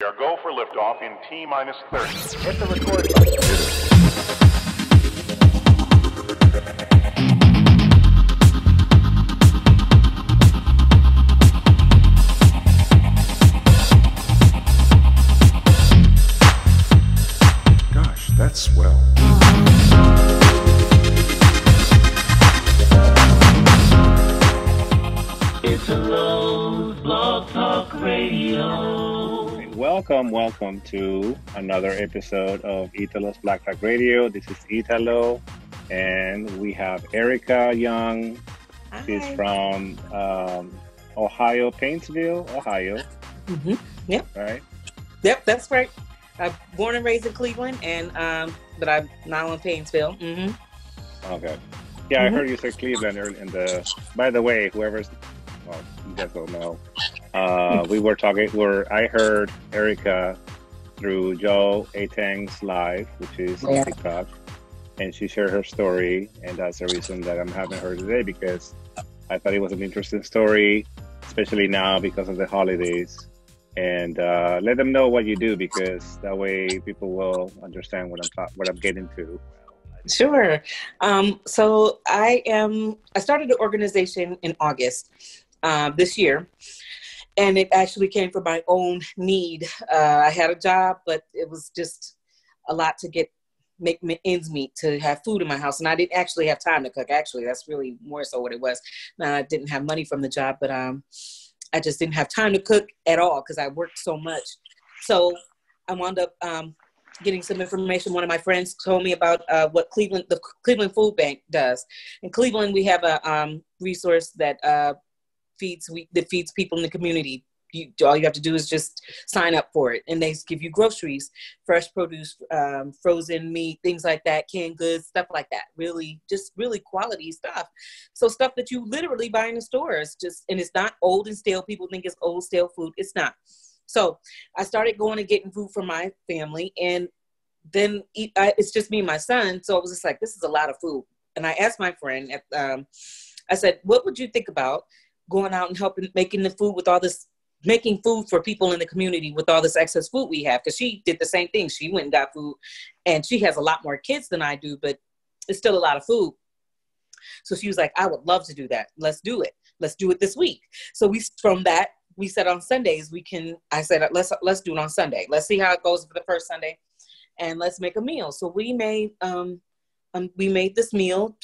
We are go for liftoff in T-minus 30. Hit the record button. Gosh, that's swell. It's a road, Blog Talk Radio. Welcome to another episode of Italo's Black Talk Radio. This is Italo, and we have Erica Young. Hi. She's from Ohio, Paintsville, Ohio. Mm-hmm. Yep. Right? Yep, that's right. I'm born and raised in Cleveland, and but I'm now in Paintsville. Mm-hmm. Okay. Yeah, mm-hmm. I heard you say Cleveland. By the way, whoever's... Well, you guys don't know. I heard Erica through Joe A. Tang's live, which is on TikTok, and she shared her story, and that's the reason that I'm having her today, because I thought it was an interesting story, especially now because of the holidays. And let them know what you do, because that way people will understand what I'm getting to. Sure. So I started the organization in August this year. And it actually came from my own need. I had a job, but it was just a lot to make ends meet, to have food in my house. And I didn't actually have time to cook, actually. That's really more so what it was. Now, I didn't have money from the job, but I just didn't have time to cook at all because I worked so much. So I wound up getting some information. One of my friends told me about what the Cleveland Food Bank does. In Cleveland, we have a resource that... that feeds people in the community. All you have to do is just sign up for it, and they give you groceries, fresh produce, frozen meat, things like that, canned goods, stuff like that. Really, just really quality stuff. So stuff that you literally buy in the stores. And it's not old and stale. People think it's old stale food. It's not. So I started going and getting food for my family, and then it's just me and my son. So I was just like, this is a lot of food. And I asked my friend. I said, what would you think about going out and helping making food for people in the community with all this excess food we have? Because she did the same thing. She went and got food, and she has a lot more kids than I do, but it's still a lot of food. So she was like, I would love to do that. Let's do it. Let's do it this week. So we said on Sundays, I said, let's do it on Sunday. Let's see how it goes for the first Sunday, and let's make a meal. So we made, we made this meal.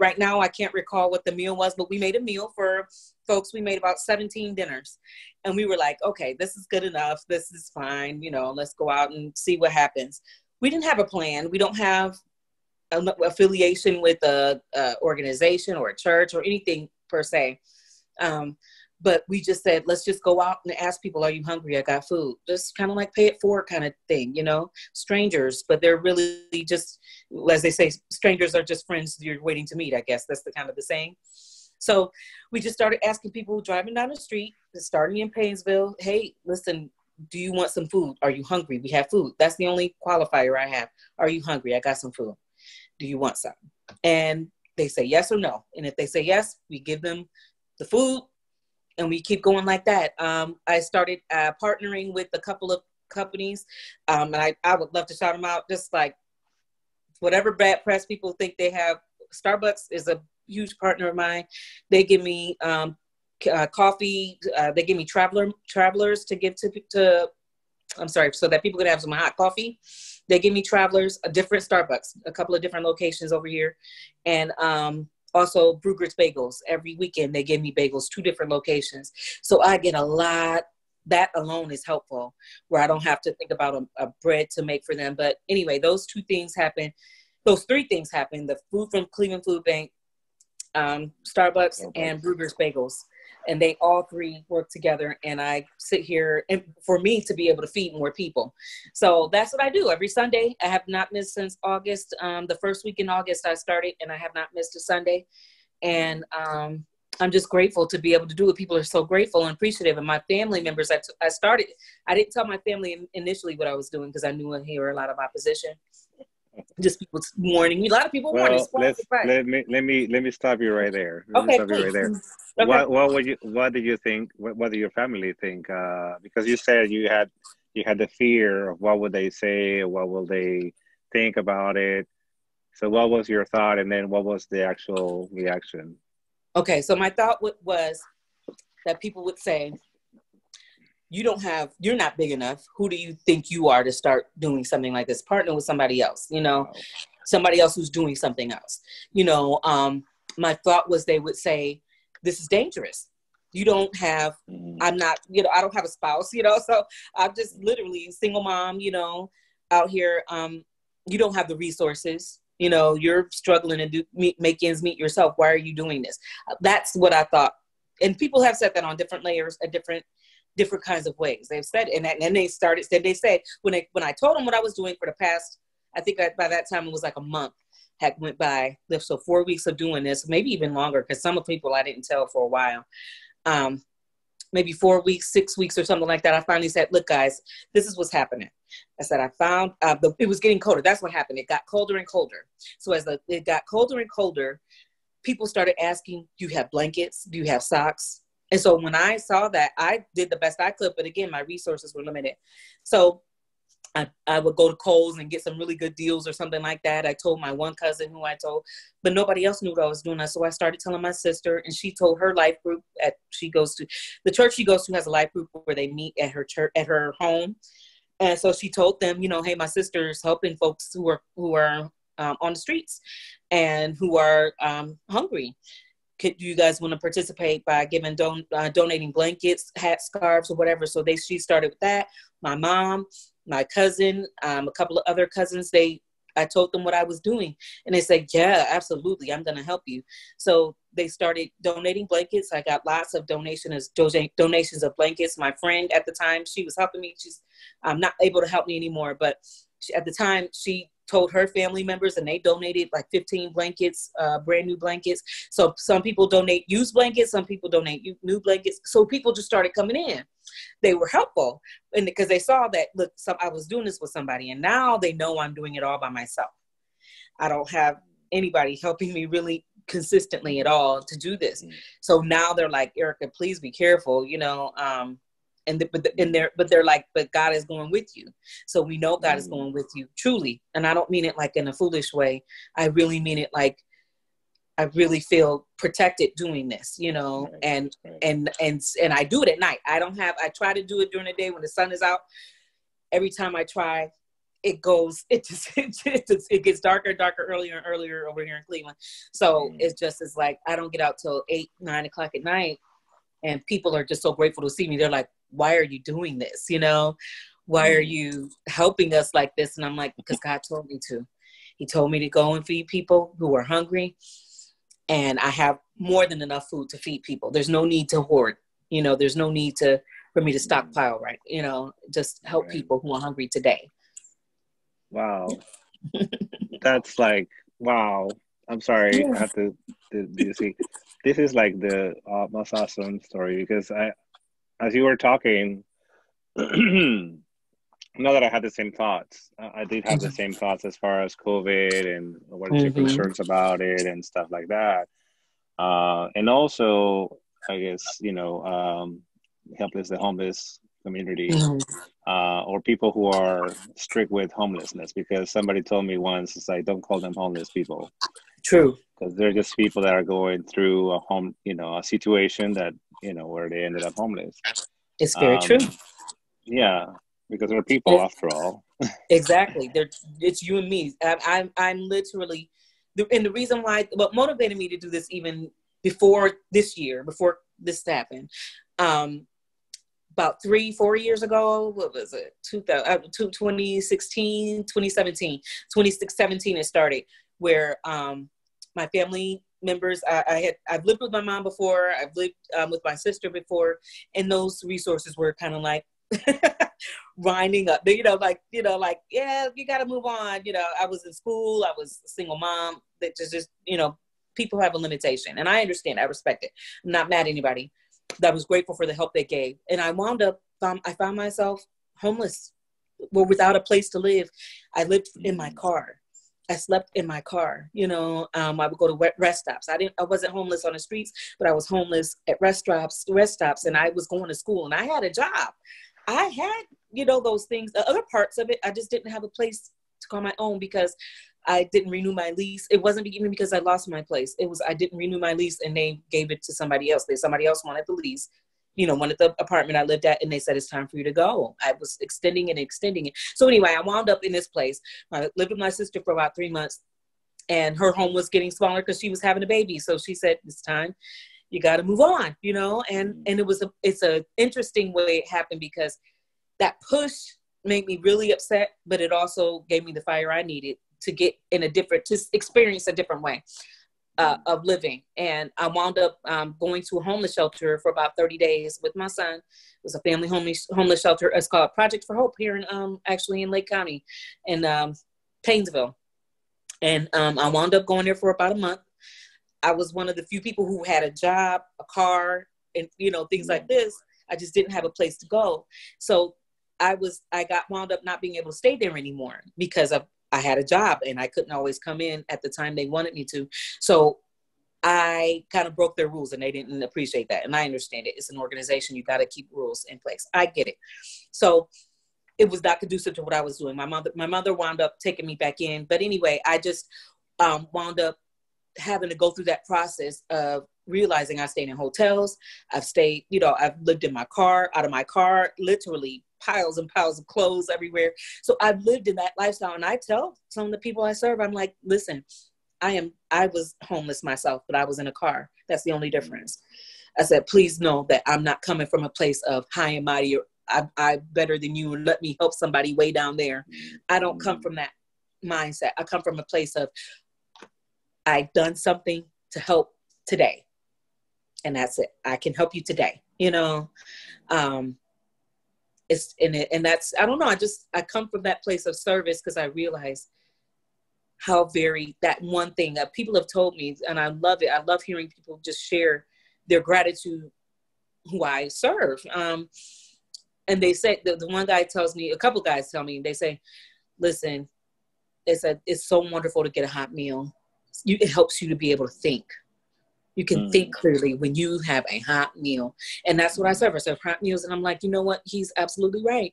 Right now I can't recall what the meal was, but we made a meal for folks. We made about 17 dinners, and we were like, okay, this is good enough. This is fine. Let's go out and see what happens. We didn't have a plan. We don't have an affiliation with a organization or a church or anything per se. But we just said, let's just go out and ask people, are you hungry? I got food. Just kind of like pay it forward kind of thing, strangers. But they're really just, as they say, strangers are just friends you're waiting to meet, I guess. That's the kind of the saying. So we just started asking people driving down the street, starting in Paintsville, hey, listen, do you want some food? Are you hungry? We have food. That's the only qualifier I have. Are you hungry? I got some food. Do you want some? And they say yes or no. And if they say yes, we give them the food. And we keep going like that. I started partnering with a couple of companies, and I would love to shout them out. Just like whatever bad press people think they have, Starbucks is a huge partner of mine. They give me coffee. They give me travelers to give to. I'm sorry, so that people can have some hot coffee. They give me travelers, a different Starbucks, a couple of different locations over here, and. Also, Bruegger's Bagels. Every weekend, they give me bagels, 2 different locations. So I get a lot. That alone is helpful, where I don't have to think about a bread to make for them. But anyway, those 2 things happen. Those 3 things happen. The food from Cleveland Food Bank, Starbucks, and Bruegger's Bagels. And they all 3 work together. And I sit here and for me to be able to feed more people. So that's what I do every Sunday. I have not missed since August. The first week in August I started, and I have not missed a Sunday. And I'm just grateful to be able to do it. People are so grateful and appreciative. And my family members, I didn't tell my family initially what I was doing because I knew I'd hear a lot of opposition. Just people warning me. A lot of people warning. Let me stop you right there. Okay. What did your family think? Because you said you had the fear of what would they say, what will they think about it. So what was your thought, and then what was the actual reaction? Okay, so my thought was that people would say, you're not big enough. Who do you think you are to start doing something like this? Partner with somebody else, somebody else who's doing something else. My thought was they would say, this is dangerous. I don't have a spouse, so I'm just literally a single mom, out here. You don't have the resources, you're struggling to make ends meet yourself. Why are you doing this? That's what I thought. And people have said that on different layers, at different kinds of ways. They've said, and they started, they said, when I told them what I was doing for the past, by that time it was like a month had went by. So 4 weeks of doing this, maybe even longer, because some of people I didn't tell for a while. Maybe 4 weeks, 6 weeks or something like that. I finally said, look guys, this is what's happening. I said, I found, it was getting colder. That's what happened. It got colder and colder. So it got colder and colder, people started asking, do you have blankets? Do you have socks? And so when I saw that, I did the best I could. But again, my resources were limited. So I would go to Kohl's and get some really good deals or something like that. I told my one cousin but nobody else knew what I was doing. So I started telling my sister, and she told her life group the church she goes to has a life group where they meet at her church, at her home. And so she told them, hey, my sister's helping folks who are on the streets and who are hungry. Do you guys want to participate by giving donating blankets, hats, scarves, or whatever? So she started with that. My mom, my cousin, a couple of other cousins, I told them what I was doing, and they said, yeah, absolutely, I'm going to help you. So they started donating blankets. I got lots of donations of blankets. My friend at the time, she was helping me. She's not able to help me anymore, but at the time she told her family members, and they donated like 15 blankets, brand new blankets. So some people donate used blankets, some people donate new blankets. So people just started coming in. They were helpful, and because they saw that, look, I was doing this with somebody, and now they know I'm doing it all by myself. I don't have anybody helping me really consistently at all to do this. Mm-hmm. So now they're like, Erica, please be careful, but God is going with you. So we know God is going with you truly. And I don't mean it like in a foolish way. I really mean it like, I really feel protected doing this, right. And I do it at night. I try to do it during the day when the sun is out. Every time I try, it gets darker and darker, earlier and earlier over here in Cleveland. So it's like, I don't get out till 8, 9 o'clock at night. And people are just so grateful to see me. They're like, why are you doing this? Why are you helping us like this? And I'm like, because God told me to. He told me to go and feed people who are hungry. And I have more than enough food to feed people. There's no need to hoard. There's no need for me to stockpile, right? Just help people who are hungry today. Wow. That's like, wow. I'm sorry. I have to do you see. This is like the most awesome story, because as you were talking, not that I had the same thoughts. I did have the same thoughts as far as COVID and what are your concerns about it and stuff like that. And also, I guess, helpless, the homeless community or people who are strict with homelessness, because somebody told me once, it's like, don't call them homeless people. True. Because they're just people that are going through a home, a situation that, where they ended up homeless. It's very true. Yeah, because we're people after all. Exactly. It's you and me. I'm literally, and the reason why, what motivated me to do this even before this year, before this happened, about 4 years ago, what was it? 2017 it started, where my family members, I've lived with my mom before, I've lived with my sister before, and those resources were kind of like winding up, yeah, you got to move on. I was in school, I was a single mom, that just people have a limitation, and I understand, I respect it. I'm not mad at anybody. I was grateful for the help they gave. And I wound up, I found myself homeless, without a place to live. I lived in my car. I slept in my car, you know, I would go to rest stops. I wasn't homeless on the streets, but I was homeless at rest stops, and I was going to school and I had a job. I had, you know, those things. The other parts of it, I just didn't have a place to call my own because I didn't renew my lease. It wasn't even because I lost my place. It was, I didn't renew my lease and they gave it to somebody else. Somebody else wanted the lease, you know, wanted the apartment I lived at, and they said, it's time for you to go. I was extending and extending it. So anyway, I wound up in this place. I lived with my sister for about 3 months, and her home was getting smaller because she was having a baby. So she said, it's time, you got to move on, you know? And it was it's an interesting way it happened, because that push made me really upset, but it also gave me the fire I needed to get in a different, to experience a different way of living. And I wound up going to a homeless shelter for about 30 days with my son. It was a family homeless shelter. It's called Project for Hope here in, actually in Lake County in Paintsville. And I wound up going there for about a month. I was one of the few people who had a job, a car, and, you know, things like this. I just didn't have a place to go. So I got wound up not being able to stay there anymore because of, I had a job and I couldn't always come in at the time they wanted me to. So I kind of broke their rules and they didn't appreciate that. And I understand it. It's an organization. You got to keep rules in place. I get it. So it was not conducive to what I was doing. My mother wound up taking me back in. But anyway, I just wound up having to go through that process of realizing I stayed in hotels. I've stayed, you know, I've lived in my car, out of my car, literally piles and piles of clothes everywhere. So I've lived in that lifestyle. And I tell some of the people I serve, I'm like, listen, I was homeless myself, but I was in a car. That's the only difference. I said, please know that I'm not coming from a place of high and mighty, or I'm better than you and let me help somebody way down there. I don't come from that mindset. I come from a place of, I've done something to help today. And that's it. I can help you today. You know, it's in it. And that's, I don't know. I come from that place of service because I realize how varied that one thing that people have told me. And I love it. I love hearing people just share their gratitude who I serve. And they say, the one guy tells me, a couple guys tell me, they say, listen, they said, it's so wonderful to get a hot meal. It helps you to be able to think. You can think clearly when you have a hot meal. And that's what I serve. I serve hot meals. And I'm like, you know what? He's absolutely right.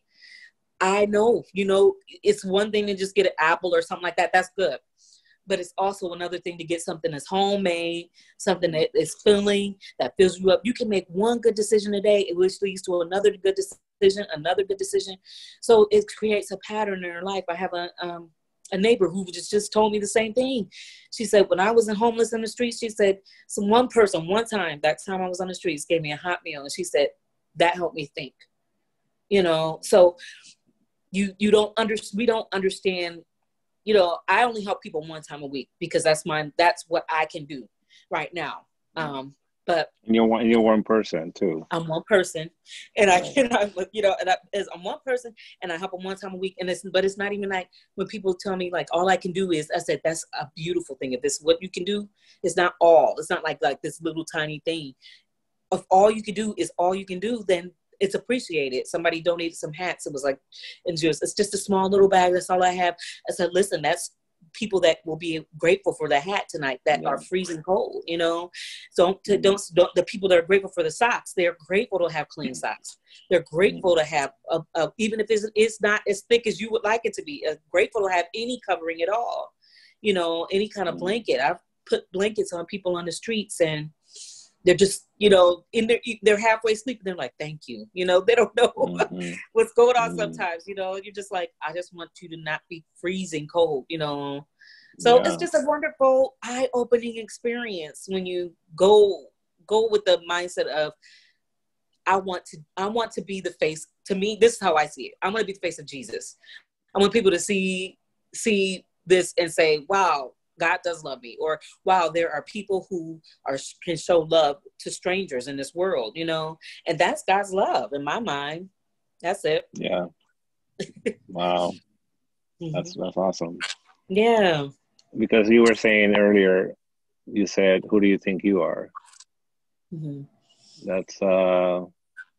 I know, you know, it's one thing to just get an apple or something like that. That's good. But it's also another thing to get something that's homemade, something that is filling, that fills you up. You can make one good decision a day, which leads to another good decision, another good decision. So it creates a pattern in your life. I have a neighbor who just told me the same thing. She said, when I was homeless in the streets, she said, one time I was on the streets, gave me a hot meal. And she said, that helped me think, you know? So we don't understand, you know, I only help people one time a week because that's what I can do right now. But you're one person too. I'm one person, and I'm one person, and I help them one time a week. And it's not even like when people tell me like all I can do is. I said that's a beautiful thing. If this is what you can do, it's not all. It's not like this little tiny thing. If all you can do is all you can do, then it's appreciated. Somebody donated some hats. It was like, and it's just a small little bag. That's all I have. I said, listen, that's people that will be grateful for the hat tonight that are freezing cold, you know, don't the people that are grateful for the socks, they're grateful to have clean socks. They're grateful to have, even if it's not as thick as you would like it to be, grateful to have any covering at all, you know, any kind of blanket. I've put blankets on people on the streets and they're just, you know, they're halfway asleep. They're like, thank you. You know, they don't know what's going on sometimes, you know, you're just like, I just want you to not be freezing cold, you know? So it's just a wonderful eye-opening experience when you go with the mindset of, I want to be the face. To me, this is how I see it. I want to be the face of Jesus. I want people to see this and say, wow, God does love me, or wow, there are people who can show love to strangers in this world, you know, and that's God's love in my mind. That's it. Yeah. Wow. That's awesome. Yeah. Because you were saying earlier, you said, who do you think you are? Mm-hmm. That's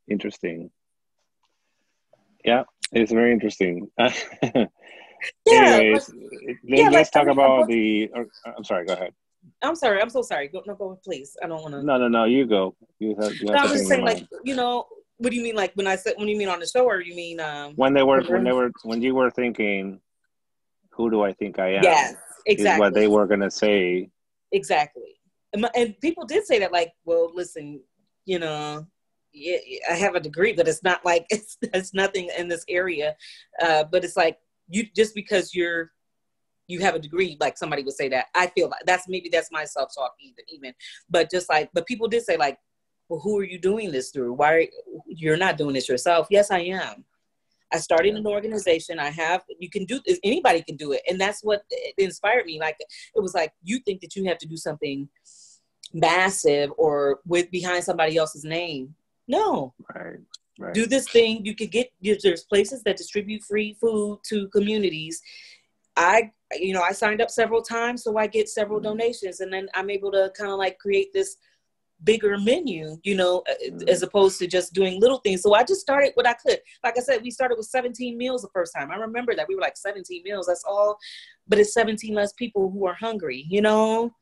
interesting. Yeah. It's very interesting. Yeah. Anyways, let's talk about the. I'm sorry. Go ahead. I'm sorry. I'm so sorry. Go, please. I don't want to. No. You go. I was just saying, like, you know, what do you mean? Like when I said, when you mean on the show, or you mean when you were thinking, who do I think I am? Yes, exactly. Is what they were gonna say. Exactly. And people did say that, like, well, listen, you know, I have a degree, but it's not like it's nothing in this area. But it's like you just because you have a degree, like somebody would say that. I feel like that's my self-talk even. But people did say, like, well, who are you doing this through? Why you're not doing this yourself? Yes, I am. I started an organization. You can do this. Anybody can do it. And that's what inspired me. Like, it was like, you think that you have to do something massive or behind somebody else's name. No. Right. Do this thing. You could there's places that distribute free food to communities. I signed up several times, so I get several donations, and then I'm able to kind of like create this bigger menu, you know, as opposed to just doing little things. So I just started what I could. Like I said, we started with 17 meals the first time. I remember that we were like 17 meals. That's all, but it's 17 less people who are hungry, you know,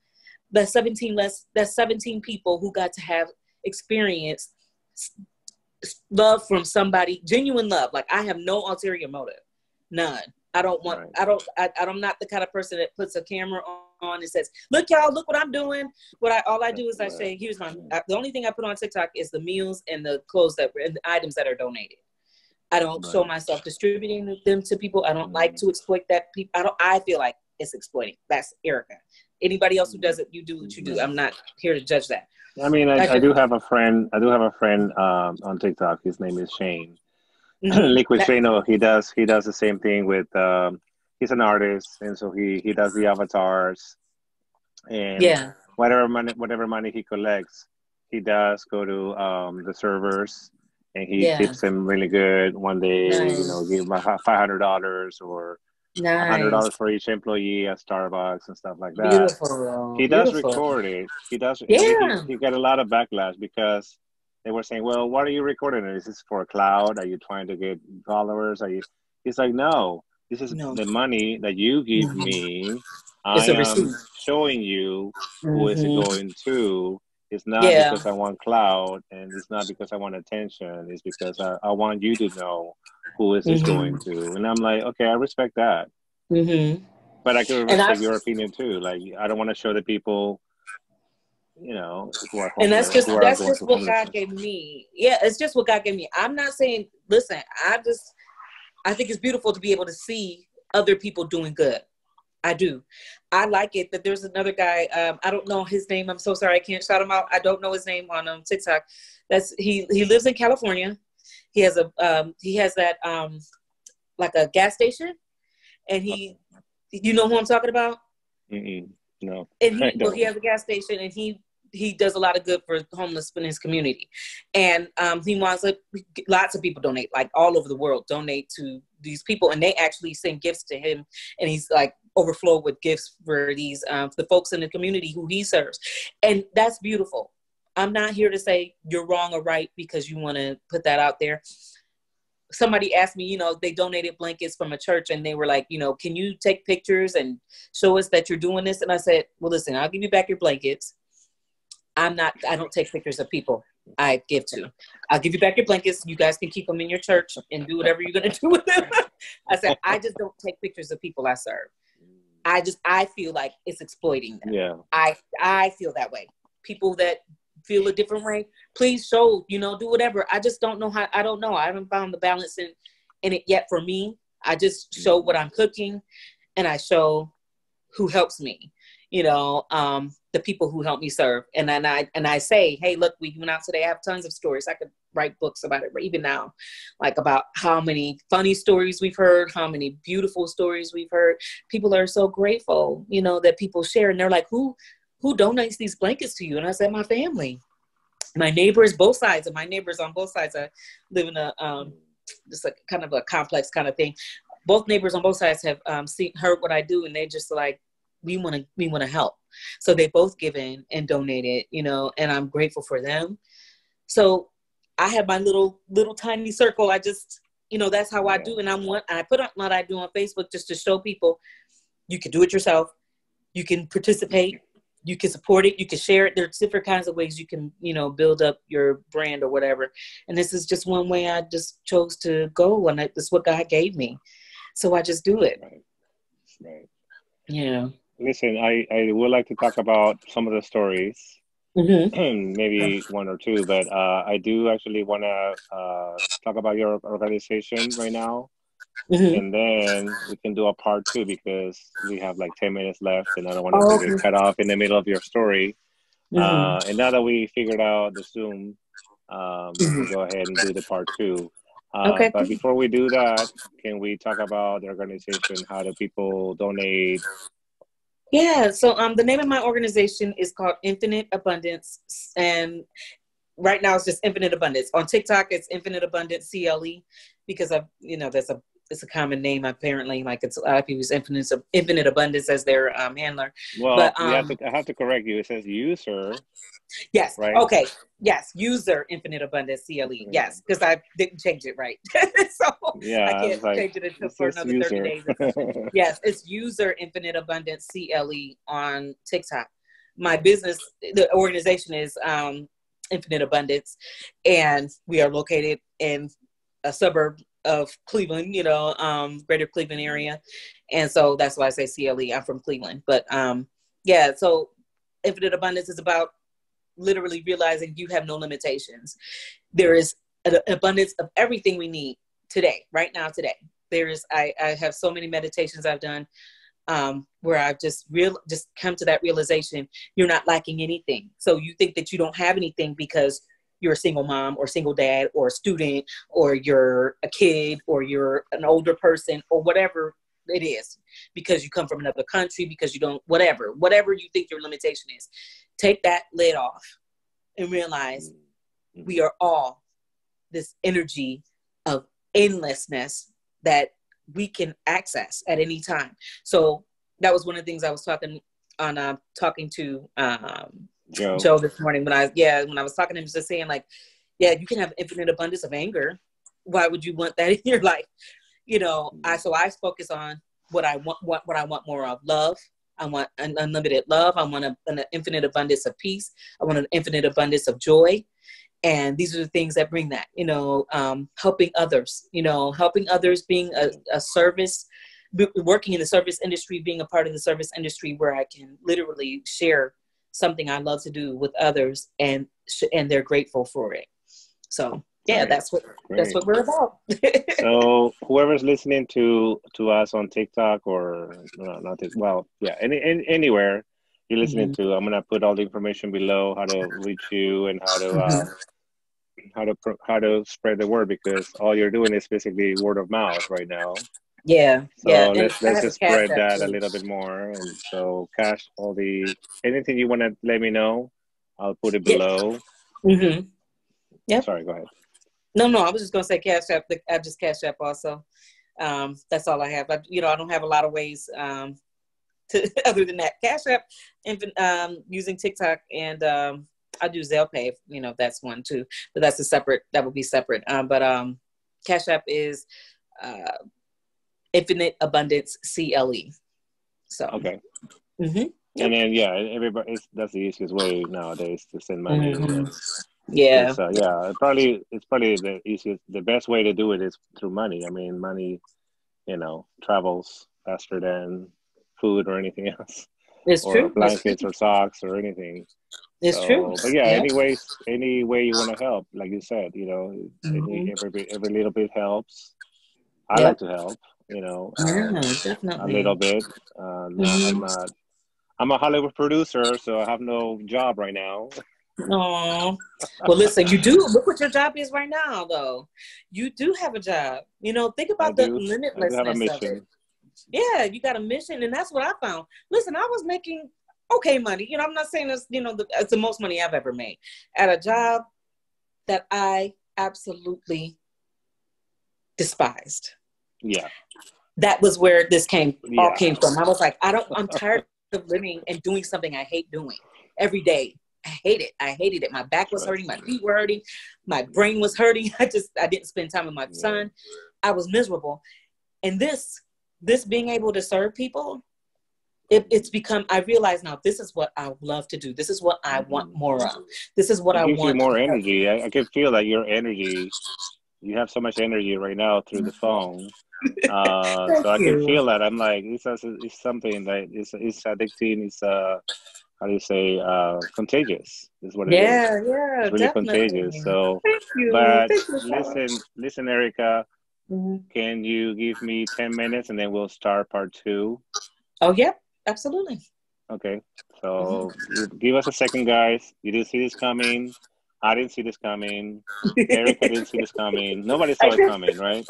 that's 17 people who got to have experience love from somebody, genuine love. Like I have no ulterior motive, none. I don't want, right. I'm not the kind of person that puts a camera on and says, look y'all, look what I'm doing. All I do is I say, here's the only thing I put on TikTok is the meals and the clothes and the items that are donated. I don't show myself distributing them to people. I don't like to exploit that people. I feel like it's exploiting. That's Erica. Anybody else who does it, you do what you do. I'm not here to judge that. I mean, I do have a friend on TikTok. His name is Shane. Liquid Shano, he does the same thing with he's an artist, and so he does the avatars, and whatever money he collects, he does go to the servers, and he tips them really good. One day, you know, give them $500 or $100 for each employee at Starbucks and stuff like that. Beautiful. He does record it. He does. Yeah. He got a lot of backlash because they were saying, well, what are you recording? Is this for a cloud? Are you trying to get followers? He's like, no, this is the money that you give me. I am showing you who is it going to. It's not because I want cloud, and it's not because I want attention. It's because I want you to know who is it going to. And I'm like, okay, I respect that. Mm-hmm. But I can respect your opinion too. Like, I don't want to show the people, you know, and that's just what God gave me. Yeah, it's just what God gave me. I'm not saying, listen, I think it's beautiful to be able to see other people doing good. I do. I like it that there's another guy. I don't know his name. I'm so sorry. I can't shout him out. I don't know his name on TikTok. He lives in California. He has like a gas station, and you know who I'm talking about? Mm-mm. No. And he has a gas station, and he does a lot of good for homeless in his community. And he wants lots of people donate, like all over the world, donate to these people. And they actually send gifts to him. And he's like overflowed with gifts for these, the folks in the community who he serves. And that's beautiful. I'm not here to say you're wrong or right because you want to put that out there. Somebody asked me, you know, they donated blankets from a church, and they were like, you know, can you take pictures and show us that you're doing this? And I said, well, listen, I'll give you back your blankets. I don't take pictures of people I give to. I'll give you back your blankets. You guys can keep them in your church and do whatever you're going to do with them. I said, I just don't take pictures of people I serve. I feel like it's exploiting them. Yeah. I feel that way. People that feel a different way, please show, you know, do whatever. I just don't know how, I don't know. I haven't found the balance in it yet for me. I just show what I'm cooking, and I show who helps me, you know, the people who help me serve. And then I say, hey, look, we went out today. I have tons of stories. I could write books about it even now, like about how many funny stories we've heard, how many beautiful stories we've heard. People are so grateful, you know, that people share, and they're like, who donates these blankets to you? And I said, my family, my neighbors, both sides of my neighbors on both sides. I live in a, just like kind of a complex kind of thing. Both neighbors on both sides have heard what I do, and they just like, we want to help. So they both give in and donated, you know, and I'm grateful for them. So I have my little tiny circle. I just you know, that's how I do. And I put up what I do on Facebook just to show people you can do it yourself. You can participate. You can support it. You can share it. There's different kinds of ways you can, you know, build up your brand or whatever. And this is just one way I just chose to go. And it's what God gave me. So I just do it. Right. Right. Yeah. Listen, I would like to talk about some of the stories. Mm-hmm. Maybe one or two, but I do actually want to talk about your organization right now. Mm-hmm. And then we can do a part two because we have like 10 minutes left and I don't want to get cut off in the middle of your story. Mm-hmm. And now that we figured out the Zoom, we'll go ahead and do the part two. Okay. But before we do that, can we talk about the organization? How do people donate? Yeah, so the name of my organization is called Infinite Abundance, and right now it's just Infinite Abundance. On TikTok, it's Infinite Abundance CLE because it's a common name apparently. Like it's a lot of people use Infinite Abundance as their handler. Well, but, I have to correct you. It says user. Yes. Right? Okay. Yes, user Infinite Abundance CLE. Yes, because I didn't change it right, so yeah, I can't change it until for another user. 30 days. Yes, it's user Infinite Abundance CLE on TikTok. My business, the organization is Infinite Abundance, and we are located in a suburb of Cleveland, you know, greater Cleveland area, and so that's why I say CLE. I'm from Cleveland, but yeah. So Infinite Abundance is about literally realizing you have no limitations. There is an abundance of everything we need today, right now, today. There is, I have so many meditations I've done where I've just come to that realization, you're not lacking anything. So you think that you don't have anything because you're a single mom or single dad or a student or you're a kid or you're an older person or whatever it is, because you come from another country, because you don't, whatever you think your limitation is. Take that lid off and realize we are all this energy of endlessness that we can access at any time. So that was one of the things I was talking to Joe this morning when I was talking to him, just saying like, yeah, you can have infinite abundance of anger. Why would you want that in your life? You know, I focus on what I want more of. Love. I want an unlimited love. I want an infinite abundance of peace. I want an infinite abundance of joy. And these are the things that bring that, you know, helping others, being a service, working in the service industry, being a part of the service industry where I can literally share something I love to do with others and they're grateful for it. So yeah, that's what we're about. So whoever's listening to us on TikTok or anywhere you're listening to, I'm gonna put all the information below how to reach you and how to spread the word, because all you're doing is basically word of mouth right now. Yeah. So yeah. Let's just spread that a little bit more. And so Cash, anything you wanna let me know, I'll put it below. Yeah. Mm-hmm. Yeah. Sorry. Go ahead. No, I was just going to say Cash App. I just Cash App also. That's all I have. I don't have a lot of ways other than that. Cash App, using TikTok, and I do Zelle Pay, if that's one too. But that would be separate. But Cash App is Infinite Abundance CLE. So. Okay. Mm-hmm. Yep. And then, everybody, that's the easiest way nowadays to send money. Mm-hmm. Yeah. So it's probably the easiest, the best way to do it is through money. I mean, money, travels faster than food or anything else. It's or true. Blankets or socks or anything. It's true. But anyways, any way you want to help, like you said, every little bit helps. I like to help, a little bit. I'm a Hollywood producer, so I have no job right now. Oh, well, listen, you do. Look what your job is right now, though. You do have a job. Think about the limitlessness of it. Yeah, you got a mission, and that's what I found. Listen, I was making okay money. I'm not saying it's, it's the most money I've ever made at a job that I absolutely despised. Yeah. That was where this all came from. I was like, I'm tired of living and doing something I hate doing every day. I hated it. My back was hurting. My feet were hurting. My brain was hurting. I didn't spend time with my son. I was miserable. And this being able to serve people, it's become, I realize now, this is what I love to do. This is what I want more of. This is what I want. More energy. I can feel that your energy, you have so much energy right now through the phone. So I can feel that. I'm like, it's something that it's addicting. It's, how do you say, contagious is what it is. Yeah, it's really definitely contagious. So, listen, Erica, can you give me 10 minutes and then we'll start part two? Oh, yeah, absolutely. Okay, so give us a second, guys. You didn't see this coming. I didn't see this coming. Erica didn't see this coming. Nobody saw it coming, right?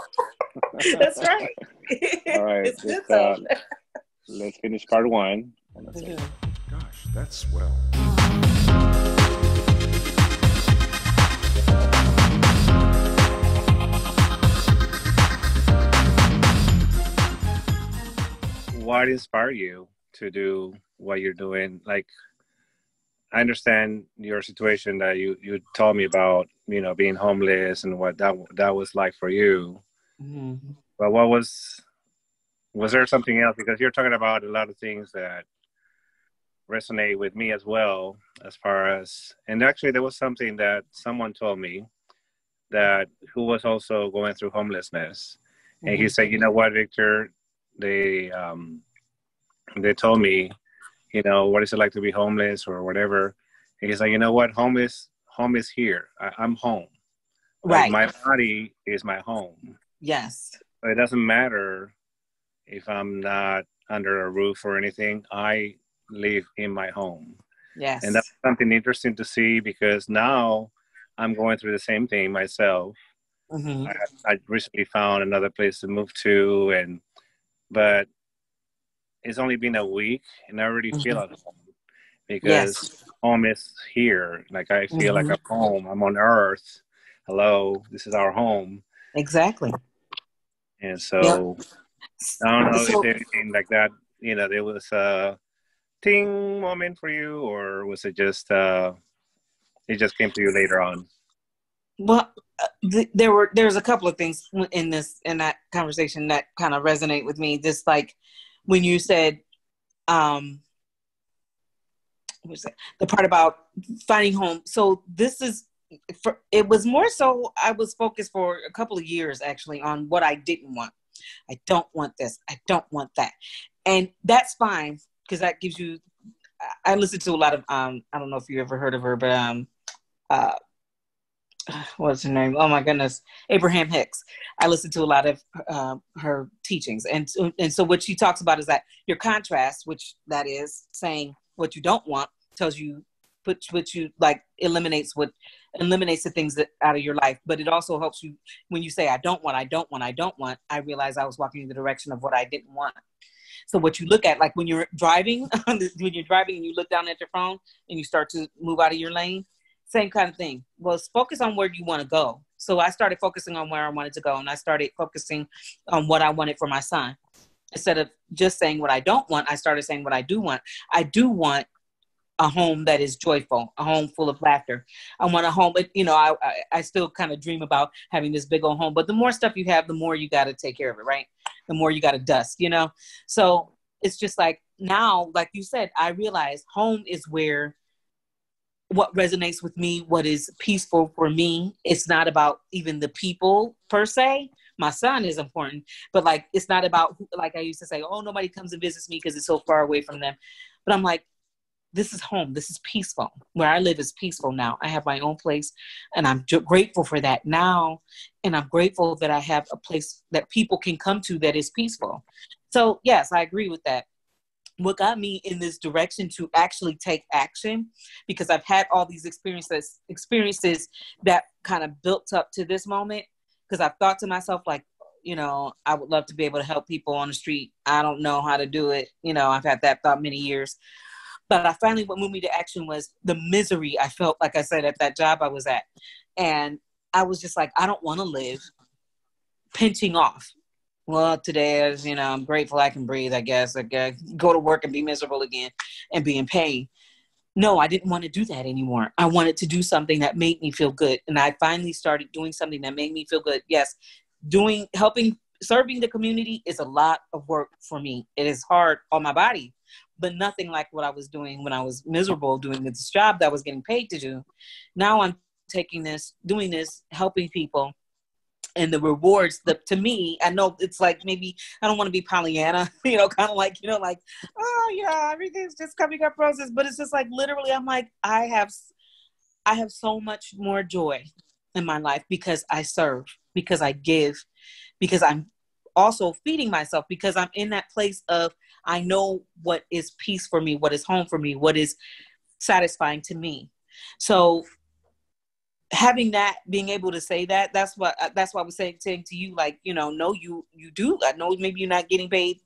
That's right. All right, let's finish part one. Gosh, that's swell. What inspired you to do what you're doing? Like, I understand your situation that you told me about, you know, being homeless and what that was like for you. Mm-hmm. But was there something else? Because you're talking about a lot of things that resonate with me as well, as far as, and actually there was something that someone told me that who was also going through homelessness. Mm-hmm. And he said, you know what, Victor, they told me, you know, what is it like to be homeless or whatever? And he's like, you know what, home is here. I'm home. Right. Like, my body is my home. Yes. But it doesn't matter if I'm not under a roof or anything. I live in my home. Yes. And that's something interesting to see, because now I'm going through the same thing myself. Mm-hmm. I recently found another place to move to, but it's only been a week and I already feel at home, because home is here. Like, I feel like I'm home. I'm on earth. Hello. This is our home. Exactly. And so I don't know if anything like that, you know, there was a ting moment for you, or was it just, it just came to you later on? Well, there's a couple of things in that conversation that kind of resonate with me. Just like when you said, what was that? The part about finding home. So it was more so I was focused for a couple of years actually on what I didn't want. I don't want this. I don't want that. And that's fine, because that gives you, I listened to a lot of, I don't know if you ever heard of her, but what's her name? Oh my goodness. Abraham Hicks. I listened to a lot of her teachings. And so what she talks about is that your contrast, which that is saying what you don't want, tells you, puts what you like, eliminates the things that out of your life. But it also helps you when you say, I don't want, I realize I was walking in the direction of what I didn't want. So what you look at, like when you're driving and you look down at your phone and you start to move out of your lane, same kind of thing. Well, focus on where you want to go. So I started focusing on where I wanted to go, and I started focusing on what I wanted for my son. Instead of just saying what I don't want, I started saying what I do want. I do want a home that is joyful, a home full of laughter. I want a home, but, you know, I still kind of dream about having this big old home. But the more stuff you have, the more you got to take care of it, right? The more you got to dust, you know? So it's just like now, like you said, I realize home is where what resonates with me, what is peaceful for me. It's not about even the people per se. My son is important, but like, it's not about, like I used to say, oh, nobody comes and visits me because it's so far away from them. But I'm like, this is home. This is peaceful. Where I live is peaceful now. I have my own place, and I'm grateful for that now. And I'm grateful that I have a place that people can come to that is peaceful. So yes, I agree with that. What got me in this direction to actually take action, because I've had all these experiences that kind of built up to this moment, because I've thought to myself, like, you know, I would love to be able to help people on the street. I don't know how to do it. You know, I've had that thought many years. But I finally, what moved me to action was the misery I felt, like I said, at that job I was at. And I was just like, I don't want to live pinching off. Well, today is, you know, I'm grateful I can breathe, I guess. I go to work and be miserable again and be in pain. No, I didn't want to do that anymore. I wanted to do something that made me feel good. And I finally started doing something that made me feel good. Yes, doing, helping, serving the community is a lot of work for me. It is hard on my body, but nothing like what I was doing when I was miserable doing this job that I was getting paid to do. Now I'm taking this, doing this, helping people, and the rewards, to me, I know it's like, maybe I don't want to be Pollyanna, you know, kind of like, you know, like, oh yeah, everything's just coming up roses, but it's just like, literally, I'm like, I have so much more joy in my life because I serve, because I give, because I'm also feeding myself, because I'm in that place of, I know what is peace for me, what is home for me, what is satisfying to me. So having that, being able to say that, that's why I was saying to you, like, you know, no, you do. I know maybe you're not getting paid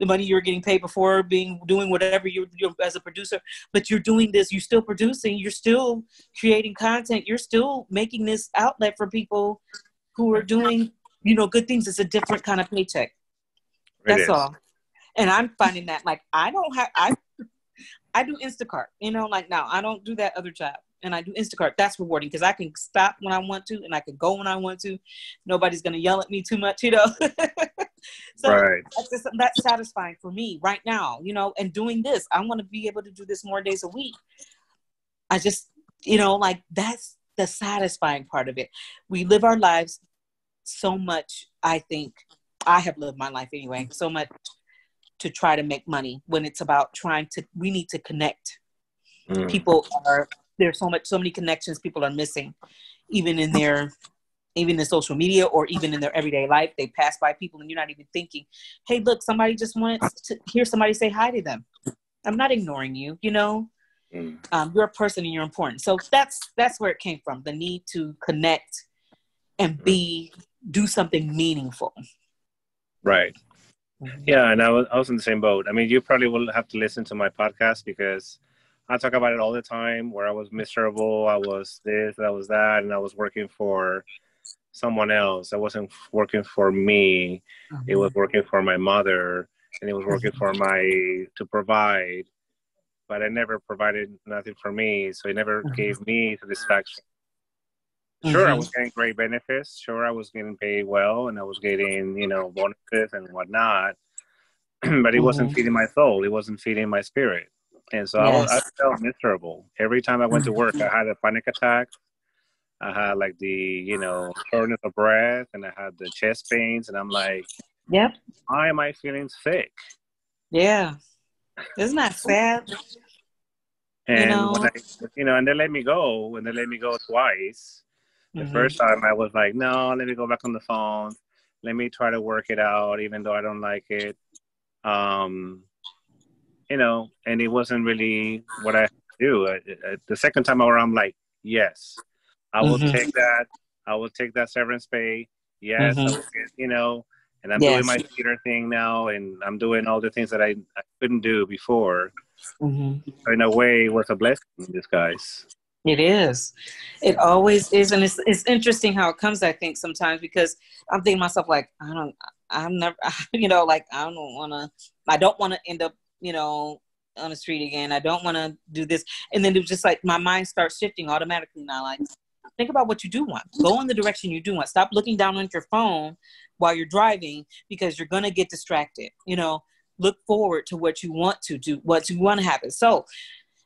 the money you were getting paid before, doing whatever you're as a producer, but you're doing this, you're still producing, you're still creating content, you're still making this outlet for people who are doing, you know, good things. It's a different kind of paycheck. That's all. And I'm finding that, like, I do Instacart, you know, like, now I don't do that other job. And I do Instacart. That's rewarding because I can stop when I want to and I can go when I want to. Nobody's going to yell at me too much, you know. So right. That's satisfying for me right now, you know, and doing this, I want to be able to do this more days a week. I just, you know, like, that's the satisfying part of it. We live our lives so much. I think I have lived my life anyway, so much to try to make money when it's about we need to connect. Mm. There's so many connections people are missing, even in social media or even in their everyday life. They pass by people and you're not even thinking, hey, look, somebody just wants to hear somebody say hi to them. I'm not ignoring you, you know, you're a person and you're important. So that's where it came from. The need to connect and do something meaningful. Right. Yeah. And I was in the same boat. I mean, you probably will have to listen to my podcast because I talk about it all the time, where I was miserable, I was this, I was that, and I was working for someone else. I wasn't working for me. Mm-hmm. It was working for my mother, and it was working for to provide, but I never provided nothing for me, so it never gave me satisfaction. Sure, I was getting great benefits. Sure, I was getting paid well, and I was getting, you know, bonuses and whatnot, but it wasn't feeding my soul. It wasn't feeding my spirit. And so I felt miserable. Every time I went to work, I had a panic attack. I had like the, you know, shortness of breath, and I had the chest pains. And I'm like, yep. Why am I feeling sick? Yeah. Isn't that sad? And, you know? And they let me go. And they let me go twice. The first time I was like, no, let me go back on the phone. Let me try to work it out, even though I don't like it. You know, and it wasn't really what I had to do. The second time around, I'm like, yes, I will take that. I will take that severance pay. Yes, I will get, you know, and I'm doing my theater thing now, and I'm doing all the things that I couldn't do before. So in a way, it was a blessing in disguise. It is. It always is. And it's interesting how it comes, I think, sometimes, because I'm thinking to myself, like, I don't want to end up, you know, on the street again. I don't want to do this. And then it was just like, my mind starts shifting automatically now. Like, think about what you do want. Go in the direction you do want. Stop looking down at your phone while you're driving, because you're going to get distracted. You know, look forward to what you want to do, what you want to happen. So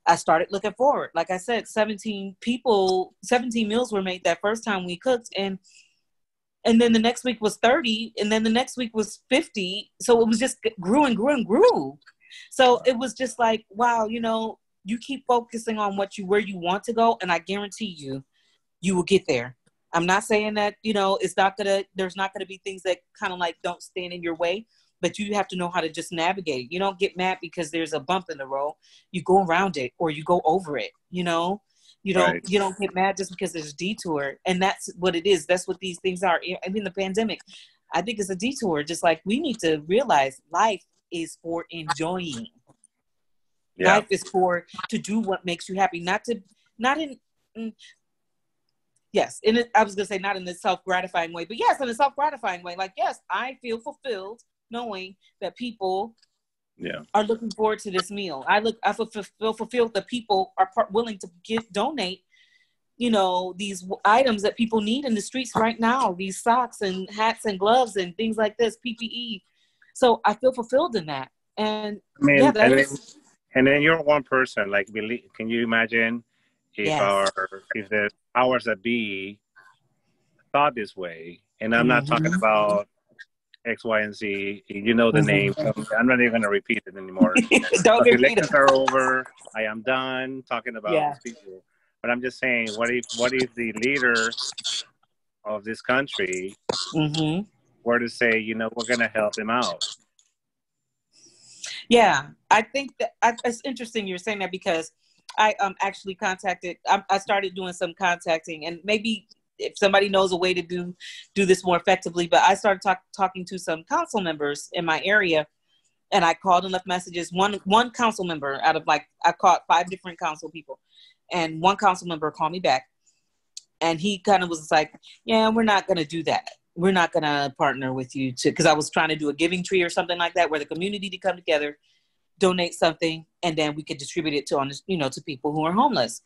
I started looking forward. Like I said, 17 meals were made that first time we cooked. And then the next week was 30. And then the next week was 50. So it was just grew and grew and grew. So it was just like, wow, you know, you keep focusing on where you want to go. And I guarantee you will get there. I'm not saying that, you know, there's not going to be things that kind of like don't stand in your way, but you have to know how to just navigate it. You don't get mad because there's a bump in the road. You go around it or you go over it, you know, you don't get mad just because there's a detour. And that's what it is. That's what these things are. I mean, the pandemic, I think it's a detour. Just like we need to realize life is for enjoying. Life is for to do what makes you happy, not in the self-gratifying way, but yes, in a self-gratifying way. Like, yes, I feel fulfilled knowing that people are looking forward to this meal. I feel fulfilled that people are willing to donate you know, these items that people need in the streets right now, these socks and hats and gloves and things like this, PPE. So I feel fulfilled in that. And I mean, yeah, and then you're one person, like, can you imagine if if the powers that be thought this way? And I'm not talking about X, Y, and Z. You know the name. I'm not even going to repeat it anymore. Don't repeat it. The elections are over. I am done talking about these people. But I'm just saying, what if the leader of this country were to say, you know, we're going to help him out? Yeah, I think that it's interesting you're saying that, because I actually contacted. I started doing some contacting, and maybe if somebody knows a way to do this more effectively. But I started talking to some council members in my area, and I called and left messages. One council member out of, like, I called 5 different council people. And one council member called me back, and he kind of was like, yeah, we're not going to do that. We're not going to partner with you to, because I was trying to do a giving tree or something like that, where the community to come together, donate something, and then we could distribute it to, you know, to people who are homeless.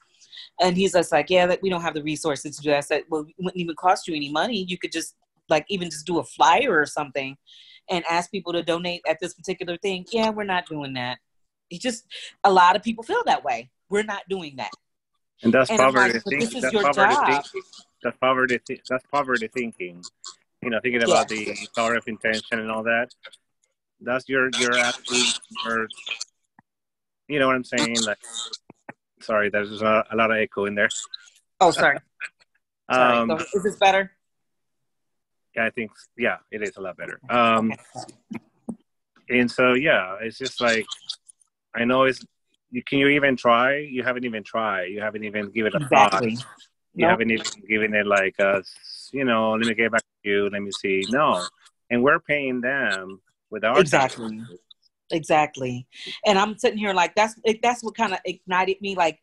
And he's just like, yeah, we don't have the resources to do that. I said, well, it wouldn't even cost you any money. You could just, like, even just do a flyer or something and ask people to donate at this particular thing. Yeah, we're not doing that. It just, a lot of people feel that way. We're not doing that. And that's poverty thinking. That's poverty thinking. You know, thinking about the power of intention and all that. That's your attitude. You know what I'm saying? Like, sorry, there's a lot of echo in there. Oh, sorry. Sorry. Is this better? Yeah, I think it is a lot better. And so it's just like, I know it's. Can you even try? You haven't even tried. You haven't even given a thought. You haven't even given it like, you know, let me get back to you. Let me see. No. And we're paying them with our taxes. Exactly. And I'm sitting here like, that's what kind of ignited me. Like,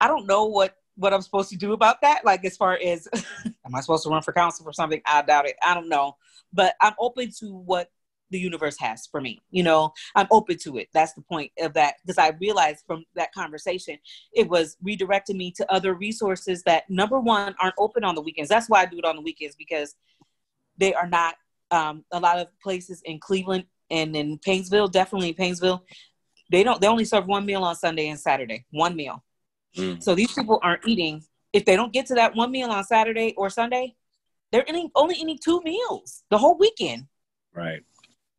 I don't know what I'm supposed to do about that. Like, as far as, am I supposed to run for council or something? I doubt it. I don't know. But I'm open to what the universe has for me, you know, I'm open to it. That's the point of that. Because I realized from that conversation, it was redirecting me to other resources that, number one, aren't open on the weekends. That's why I do it on the weekends, because they are not, a lot of places in Cleveland and in Paintsville, definitely in Paintsville, they only serve one meal on Sunday and Saturday, one meal. So these people aren't eating. If they don't get to that one meal on Saturday or Sunday, they're only eating 2 meals the whole weekend. Right.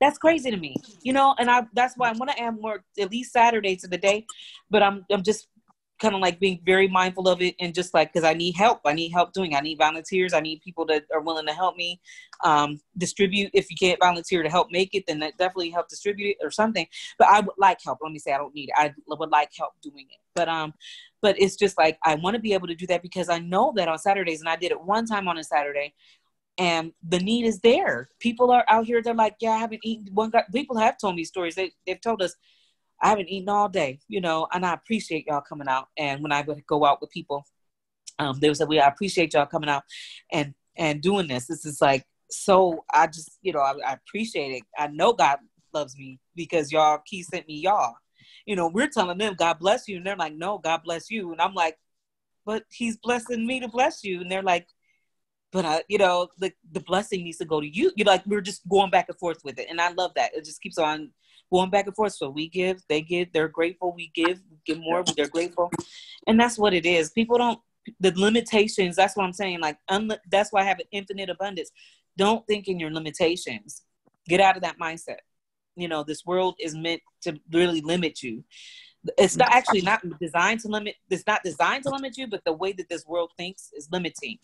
That's crazy to me, you know, and that's why I want to add more, at least Saturday to the day, but I'm just kind of like being very mindful of it, and just like, because I need volunteers, I need people that are willing to help me distribute. If you can't volunteer to help make it, then that definitely help distribute it or something. But I would like help. Let me say I don't need it. I would like help doing it, but it's just like I want to be able to do that, because I know that on Saturdays, and I did it one time on a Saturday. And the need is there. People are out here. They're like, yeah, I haven't eaten. People have told me stories. They've told us, I haven't eaten all day, you know, and I appreciate y'all coming out. And when I would go out with people, they would say, I appreciate y'all coming out and doing this. This is like, so I just, you know, I appreciate it. I know God loves me because y'all, He sent me y'all. You know, we're telling them, God bless you. And they're like, no, God bless you. And I'm like, but He's blessing me to bless you. And they're like, but you know, the blessing needs to go to you. You're like, we're just going back and forth with it, and I love that. It just keeps on going back and forth. So we give, they give, they're grateful. We give, more, they're grateful, and that's what it is. People don't the limitations. That's what I'm saying. Like, that's why I have an infinite abundance. Don't think in your limitations. Get out of that mindset. You know, this world is meant to really limit you. It's not actually not designed to limit. It's not designed to limit you, but the way that this world thinks is limiting.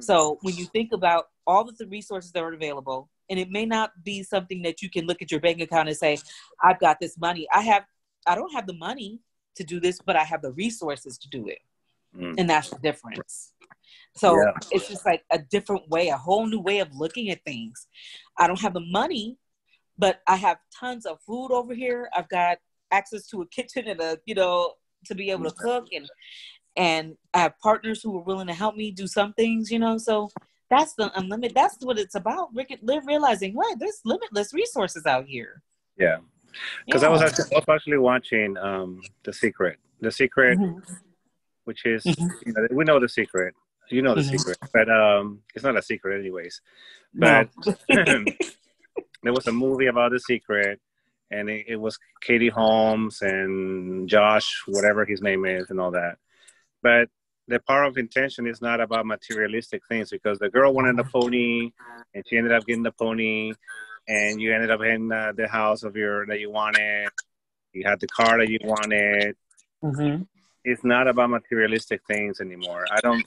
So when you think about all of the resources that are available, and it may not be something that you can look at your bank account and say, I've got this money. I don't have the money to do this, but I have the resources to do it. And that's the difference. So it's just like a different way, a whole new way of looking at things. I don't have the money, but I have tons of food over here. I've got access to a kitchen and you know, to be able to cook, and I have partners who are willing to help me do some things, you know. So that's the unlimited. That's what it's about. Realizing, what, there's limitless resources out here. Yeah, because I was actually watching The Secret. The Secret which is, you know, we know the secret. You know the secret, but it's not a secret anyways. But there was a movie about The Secret, and it was Katie Holmes and Josh, whatever his name is, and all that. But the power of intention is not about materialistic things, because the girl wanted a pony, and she ended up getting the pony, and you ended up in the house of that you wanted. You had the car that you wanted. Mm-hmm. It's not about materialistic things anymore. I don't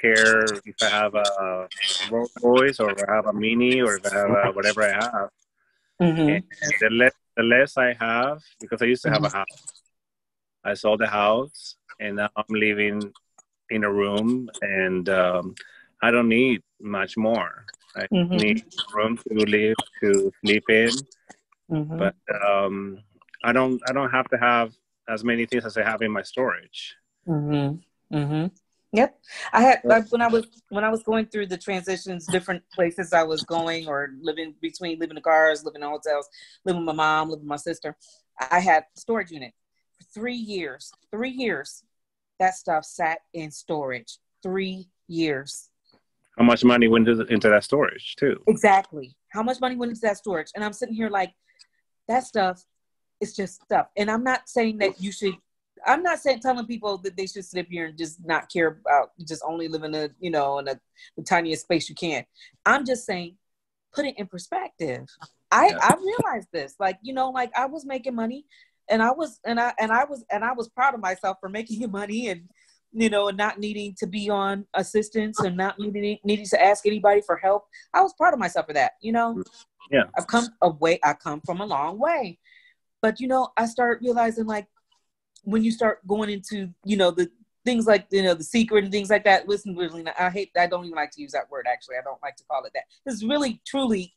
care if I have a Rolls Royce or if I have a Mini or if I have whatever I have. Mm-hmm. And the less I have, because I used to have a house. I sold the house, and now I'm living in a room, and I don't need much more. I need room to sleep in, but I don't have to have as many things as I have in my storage. Mm-hmm. Mm-hmm. Yep. I had, like, when I was going through the transitions, different places I was going or living between, living in cars, living in hotels, living with my mom, living with my sister, I had a storage unit for 3 years. 3 years that stuff sat in storage. 3 years. How much money went into that storage too? Exactly. How much money went into that storage? And I'm sitting here like, that stuff is just stuff. And I'm not saying that you should, I'm not saying, telling people that they should sit up here and just not care about, just only live in the tiniest space you can. I'm just saying, put it in perspective. I realized this, like I was making money, and I was proud of myself for making money, and, you know, and not needing to be on assistance and not needing to ask anybody for help. I was proud of myself for that, you know? Yeah. I come from a long way, but, you know, I started realizing, like, when you start going into, you know, the things like, you know, The Secret and things like that. Listen, really, I don't even like to use that word, actually. I don't like to call it that. It's really, truly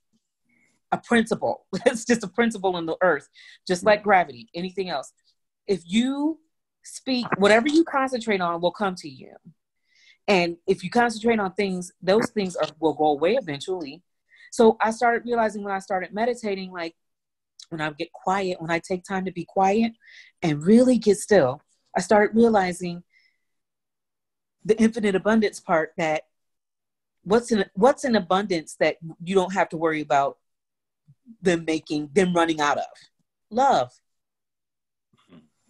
a principle. It's just a principle on the earth, just like gravity, anything else. If you speak, whatever you concentrate on will come to you. And if you concentrate on things, those things will go away eventually. So I started realizing, when I started meditating, like, when I get quiet, when I take time to be quiet and really get still, I started realizing the infinite abundance part, that what's in abundance that you don't have to worry about them running out of. Love,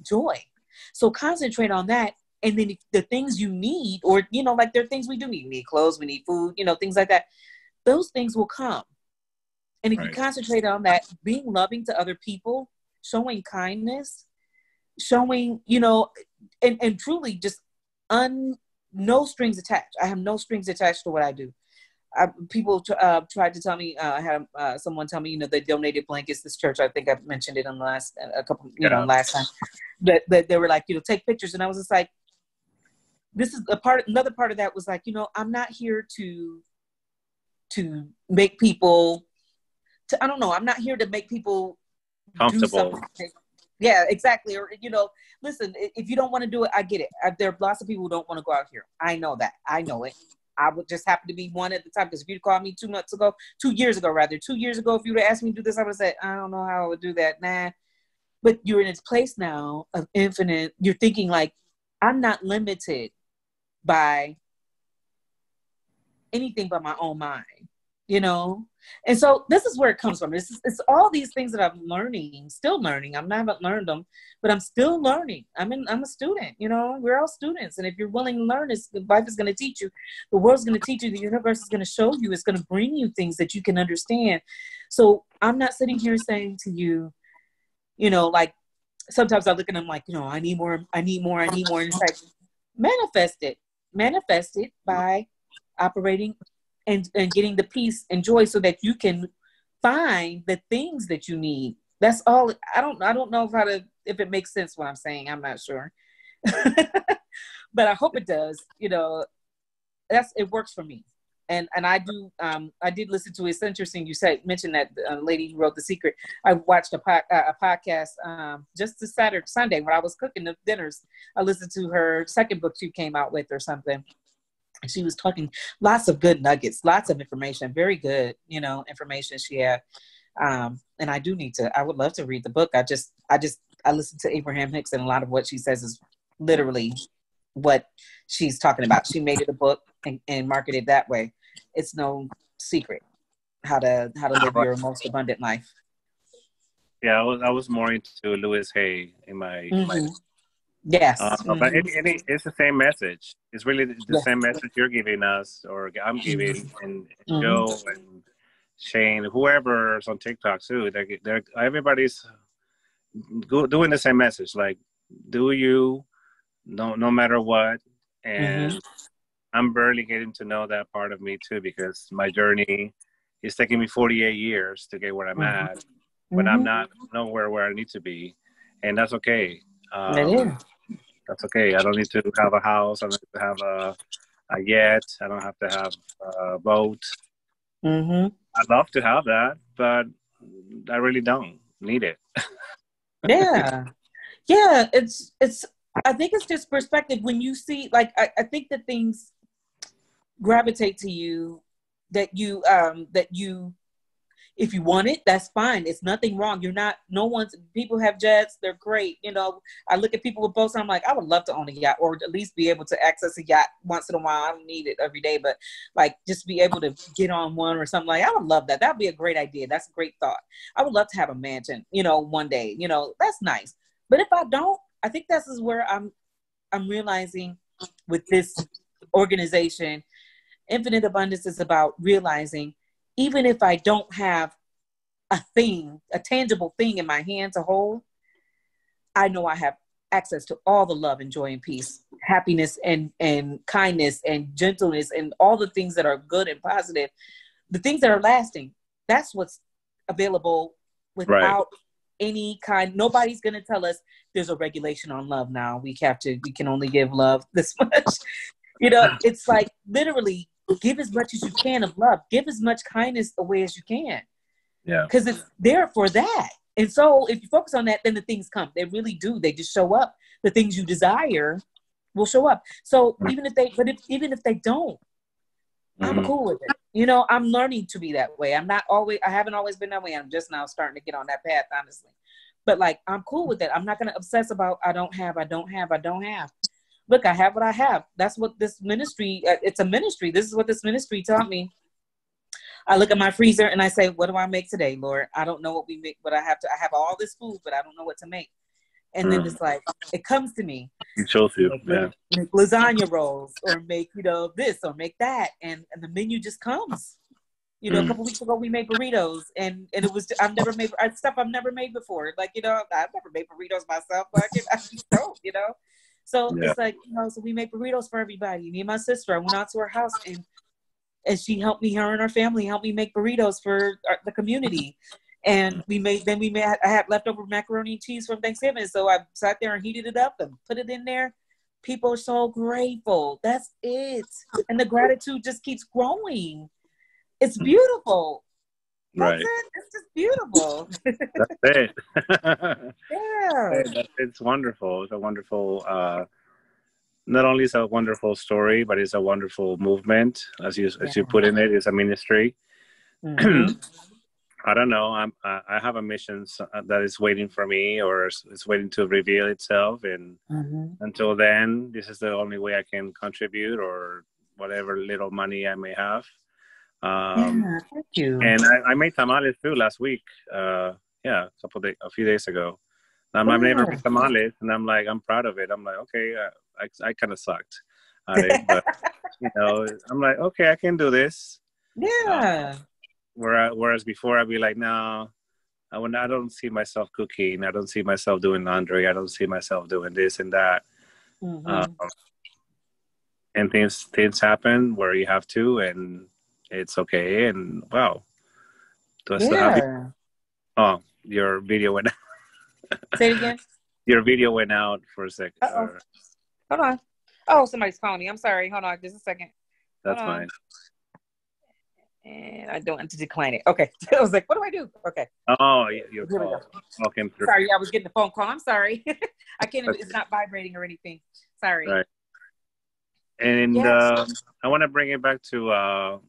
joy. So concentrate on that. And then the things you need, or, you know, like, there are things we do need. We need clothes, we need food, you know, things like that. Those things will come. And if you concentrate on that, being loving to other people, showing kindness, showing, you know, and truly just no strings attached. I have no strings attached to what I do. People tried to tell me, I had someone tell me, you know, they donated blankets. This church, I think I've mentioned it on last time, that they were like, you know, take pictures. And I was just like, this is another part of that was like, you know, I'm not here to make people, I don't know. I'm not here to make people comfortable. Do something. Yeah, exactly. Or, you know, listen, if you don't want to do it, I get it. There are lots of people who don't want to go out here. I know that. I know it. I would just happen to be one at the time, because if you'd called me 2 years ago, if you would have asked me to do this, I would have said, I don't know how I would do that. Nah. But you're in this place now of infinite. You're thinking like, I'm not limited by anything but my own mind, you know? And so this is where it comes from. It's all these things that I'm learning, still learning. I haven't learned them, but I'm still learning. I'm a student, you know, we're all students. And if you're willing to learn, life is going to teach you. The world's going to teach you. The universe is going to show you. It's going to bring you things that you can understand. So I'm not sitting here saying to you, you know, like, sometimes I look and I'm like, you know, I need more. And it's like, manifest it by operating and getting the peace and joy so that you can find the things that you need. That's all. I don't know if it makes sense what I'm saying. I'm not sure, but I hope it does. You know, it works for me. And I do. I did listen to it. It's interesting. You mentioned that lady who wrote The Secret. I watched a podcast just this Sunday when I was cooking the dinners. I listened to her second book she came out with or something. She was talking lots of good nuggets, lots of information, very good, you know, information she had. And I would love to read the book. I listened to Abraham Hicks, and a lot of what she says is literally what she's talking about. She made it a book and marketed it that way. It's no secret how to live your most abundant life. Yeah, I was more into Louise Hay in my. Mm-hmm. Yes. But it's the same message. It's really the same message you're giving us, or I'm giving, and Joe and Shane, whoever's on TikTok too. They're everybody's doing the same message. Like, do you? No matter what, and I'm barely getting to know that part of me too, because my journey is taking me 48 years to get where I'm at, but I'm not nowhere where I need to be, and that's okay. That's okay. I don't need to have a house. I don't need to have a yacht. I don't have to have a boat. I'd love to have that, but I really don't need it. Yeah. It's. I think it's just perspective. When you see, like, I think that things gravitate to you that you, if you want it, that's fine. It's nothing wrong. People have jets. They're great. You know, I look at people with boats. And I'm like, I would love to own a yacht, or at least be able to access a yacht once in a while. I don't need it every day, but like just be able to get on one or something. Like, I would love that. That'd be a great idea. That's a great thought. I would love to have a mansion, you know, one day, you know, that's nice. But if I don't, I think this is where I'm realizing with this organization, Infinite Abundance is about realizing, even if I don't have a tangible thing in my hand to hold, I know I have access to all the love and joy and peace, happiness and kindness and gentleness and all the things that are good and positive, the things that are lasting. That's what's available without any kind. Nobody's going to tell us there's a regulation on love now. We can only give love this much. You know, it's like literally give as much as you can of love. Give as much kindness away as you can. Yeah. Because it's there for that. And so if you focus on that, then the things come. They really do. They just show up. The things you desire will show up. So even if they don't, I'm cool with it. You know, I'm learning to be that way. I haven't always been that way. I'm just now starting to get on that path, honestly. But like, I'm cool with it. I'm not going to obsess about, I don't have. Look, I have what I have. That's what this ministry, it's a ministry. This is what this ministry taught me. I look at my freezer and I say, what do I make today, Lord? I don't know what we make, but I have all this food, but I don't know what to make. And then it's like, it comes to me. It shows you, make lasagna rolls, or make, you know, this, or make that. And the menu just comes. You know, a couple weeks ago, we made burritos. And it was, stuff I've never made before. Like, you know, I've never made burritos myself. But I just don't, you know. So it's like, you know, so we make burritos for everybody. Me and my sister, I went out to her house and she helped me, her and her family helped me make burritos for the community. And I had leftover macaroni and cheese from Thanksgiving. So I sat there and heated it up and put it in there. People are so grateful. That's it. And the gratitude just keeps growing. It's beautiful. Right. That's it. It's just beautiful. That's it. Yeah. It's wonderful. It's a wonderful, not only is a wonderful story, but it's a wonderful movement. As you put in it, it's a ministry. Mm-hmm. I don't know. I have a mission that is waiting for me, or it's waiting to reveal itself. And until then, this is the only way I can contribute, or whatever little money I may have. Thank you. And I made tamales too last week. A few days ago. I've never made tamales, and I'm like, I'm proud of it. I'm like, okay, I kind of sucked at it, but you know, I'm like, okay, I can do this. Yeah. Whereas before I'd be like, no, I don't see myself cooking. I don't see myself doing laundry. I don't see myself doing this and that. And things happen where you have to, and it's okay. And wow. Oh, your video went out. Say it again? Your video went out for a second. Hold on. Oh, somebody's calling me. I'm sorry. Hold on just a second. That's fine. And I don't want to decline it. Okay. I was like, what do I do? Okay. Oh, your call. Sorry, I was getting the phone call. I'm sorry. I can't even, it's not vibrating or anything. Sorry. Right. And I want to bring it back to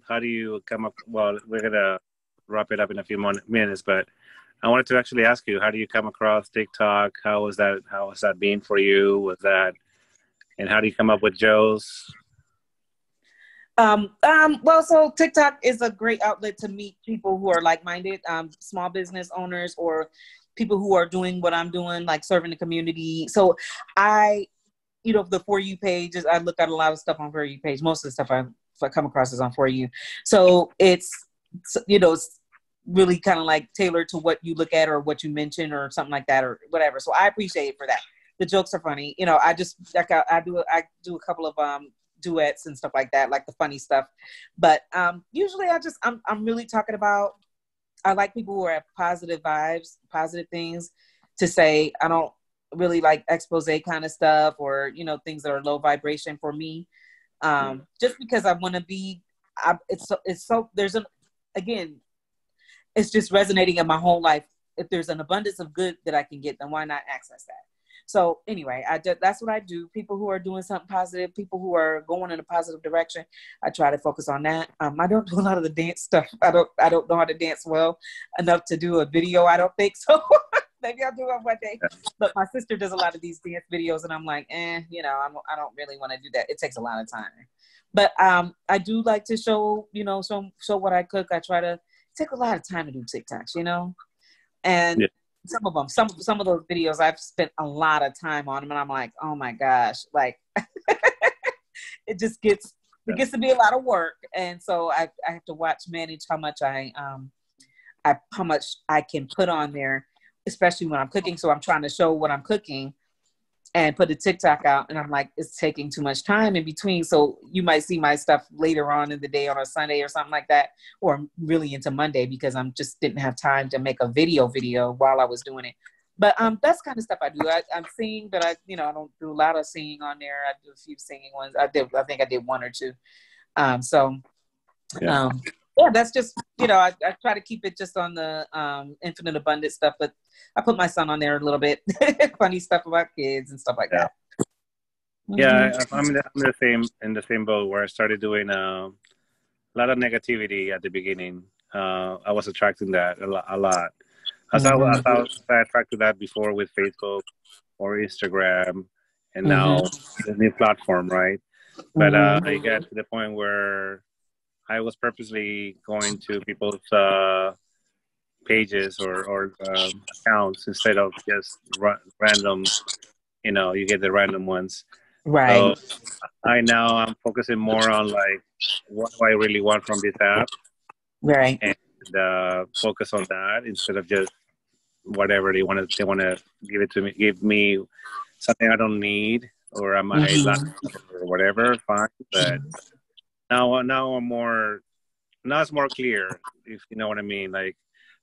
how do you come up, well, we're going to wrap it up in a few minutes, but I wanted to actually ask you, how do you come across TikTok? How was that being for you? Was that And how do you come up with Joe's? Well, so TikTok is a great outlet to meet people who are like-minded, small business owners or people who are doing what I'm doing, like serving the community. So I, you know, the For You pages, I look at a lot of stuff on For You page. Most of the stuff I come across is on For You. So it's, you know, it's really kind of like tailored to what you look at or what you mention or something like that or whatever. So I appreciate it for that. The jokes are funny. You know, I just, like I do a couple of, duets and stuff like that, like the funny stuff, but usually I'm really talking about, I like people who have positive vibes, positive things to say. I don't really like expose kind of stuff or, you know, things that are low vibration for me, just because I want to be, it's so there's an, again, it's just resonating in my whole life. If there's an abundance of good that I can get, then why not access that? So anyway, that's what I do. People who are doing something positive, people who are going in a positive direction, I try to focus on that. I don't do a lot of the dance stuff. I don't know how to dance well enough to do a video, I don't think. So maybe I'll do it one day. But my sister does a lot of these dance videos, and I'm like, you know, I don't really want to do that. It takes a lot of time. But I do like to show, you know, show what I cook. I try to take a lot of time to do TikToks, you know, and. Yeah. Some of them, some of those videos I've spent a lot of time on them, and I'm like, oh my gosh, like it just gets, it gets to be a lot of work. And so I have to manage how much I can put on there, especially when I'm cooking. So I'm trying to show what I'm cooking and put a TikTok out, and I'm like, it's taking too much time in between. So you might see my stuff later on in the day on a Sunday or something like that, or really into Monday because I'm just didn't have time to make a video while I was doing it. But that's kind of stuff I do. I'm singing, but I don't do a lot of singing on there. I do a few singing ones. I think I did one or two. Yeah, that's just, you know, I try to keep it just on the Infinite Abundance stuff, but I put my son on there a little bit. Funny stuff about kids and stuff like that. Yeah, I'm in the same boat where I started doing a lot of negativity at the beginning. I was attracting that a lot. I attracted that before with Facebook or Instagram, and now the new platform, right? But I got to the point where I was purposely going to people's pages or accounts instead of just random, you know, you get the random ones. Right. So I'm focusing more on like, what do I really want from this app? Right. And focus on that instead of just whatever they want to give it to me, give me something I don't need or I might or whatever, fine, but Now it's more clear, if you know what I mean. Like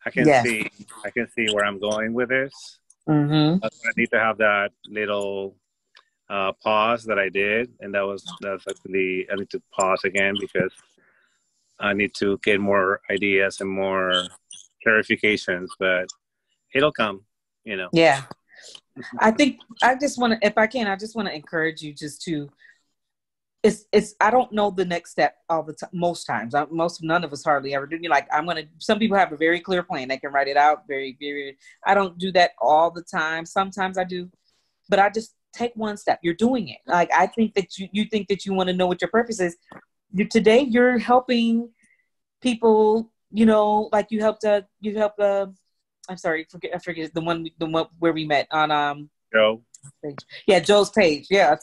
I can see where I'm going with this. I need to have that little pause that I did, and that's actually, I need to pause again because I need to get more ideas and more clarifications, but it'll come, you know. Yeah. I think I just want to encourage you just to, I don't know the next step all the time. Most times, none of us hardly ever do. You're like, some people have a very clear plan. They can write it out very, very. I don't do that all the time. Sometimes I do, but I just take one step. You're doing it. Like, I think that you think that you want to know what your purpose is. Today you're helping people, you know, like you helped I forget the one where we met on, Joe. Page. Yeah. Joe's page. Yeah.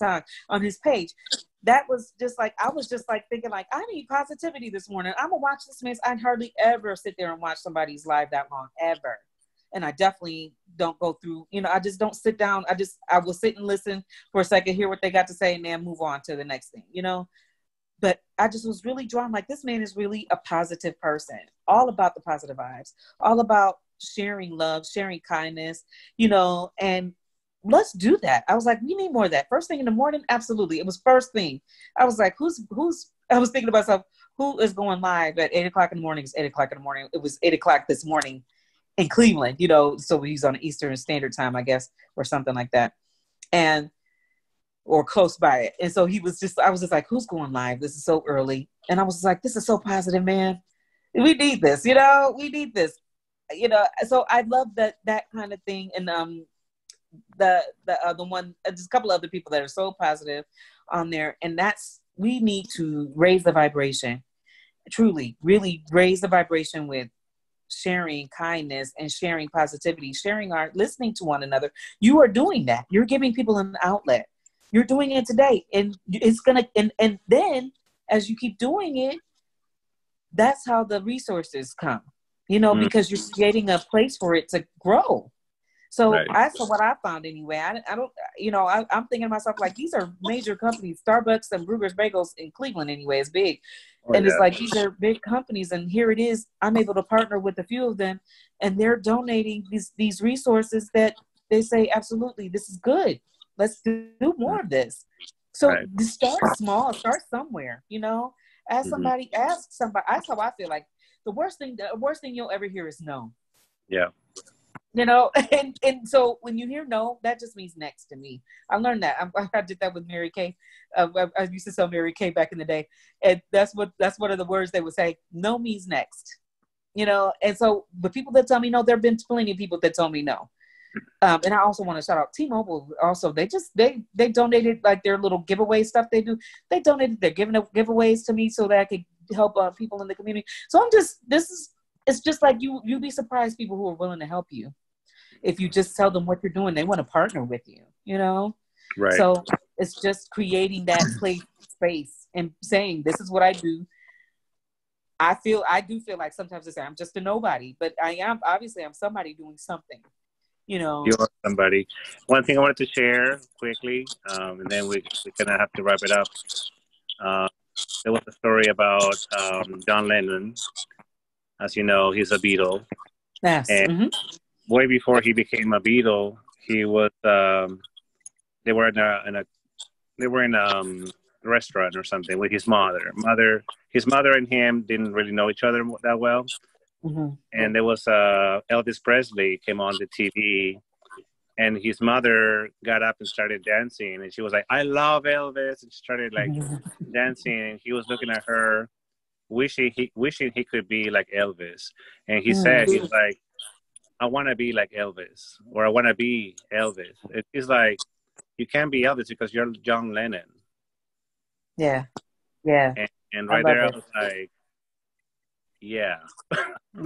On his page. That was just like, I was just like thinking like, I need positivity this morning. I'm gonna watch this mess. I hardly ever sit there and watch somebody's live that long, ever. And I definitely don't go through, you know, I just don't sit down. I will sit and listen for a second, hear what they got to say, and then move on to the next thing, you know? But I just was really drawn, like, this man is really a positive person, all about the positive vibes, all about sharing love, sharing kindness, you know, and let's do that. I was like, we need more of that. First thing in the morning, absolutely. It was first thing. I was like, I was thinking to myself, who is going live at 8 o'clock in the morning? It's 8 o'clock in the morning. It was 8 o'clock this morning in Cleveland, you know, so we use on Eastern Standard Time, I guess, or something like that. And, or close by it. And so I was just like, who's going live? This is so early. And I was like, this is so positive, man. We need this, you know, we need this, you know? So I love that kind of thing. And, the one, there's a couple other people that are so positive on there, and that's, we need to raise the vibration, truly, really raise the vibration with sharing kindness and sharing positivity, sharing our, listening to one another. You are doing that. You're giving people an outlet. You're doing it today, and it's gonna, and then as you keep doing it, that's how the resources come, you know, because you're creating a place for it to grow. So right. That's what I found anyway. I don't, you know, I'm thinking to myself, like, these are major companies. Starbucks and Bruegger's Bagels in Cleveland anyway is big. Oh, and yeah. It's like, these are big companies. And here it is. I'm able to partner with a few of them, and they're donating these resources that they say, absolutely, this is good. Let's do more of this. So right. Start small, start somewhere, you know, ask somebody, That's how I feel. Like the worst thing you'll ever hear is no. Yeah. You know, and so when you hear no, that just means next to me. I learned that. I did that with Mary Kay. I used to sell Mary Kay back in the day. And that's one of the words they would say. No means next. You know, and so the people that tell me no, there have been plenty of people that told me no. And I also want to shout out T-Mobile. Also, they donated, like, their little giveaway stuff they do. They donated their giveaways to me so that I could help people in the community. So it's just like you'd be surprised people who are willing to help you. If you just tell them what you're doing, they want to partner with you, you know? Right. So it's just creating that space and saying, this is what I do. I do feel like sometimes I say, I'm just a nobody, but I am, obviously I'm somebody doing something, you know? You are somebody. One thing I wanted to share quickly, and then we're going to have to wrap it up. There was a story about John Lennon. As you know, he's a Beatle. Yes. And way before he became a Beatle, he was they were in a restaurant or something with his mother. His mother and him didn't really know each other that well. And there was Elvis Presley came on the TV, and his mother got up and started dancing, and she was like, "I love Elvis," and she started like dancing, and he was looking at her, wishing he could be like Elvis, and he said, he's like, "I want to be like Elvis," or "I want to be Elvis." It's like, you can't be Elvis because you're John Lennon. Yeah, yeah. And right there, I was like, yeah,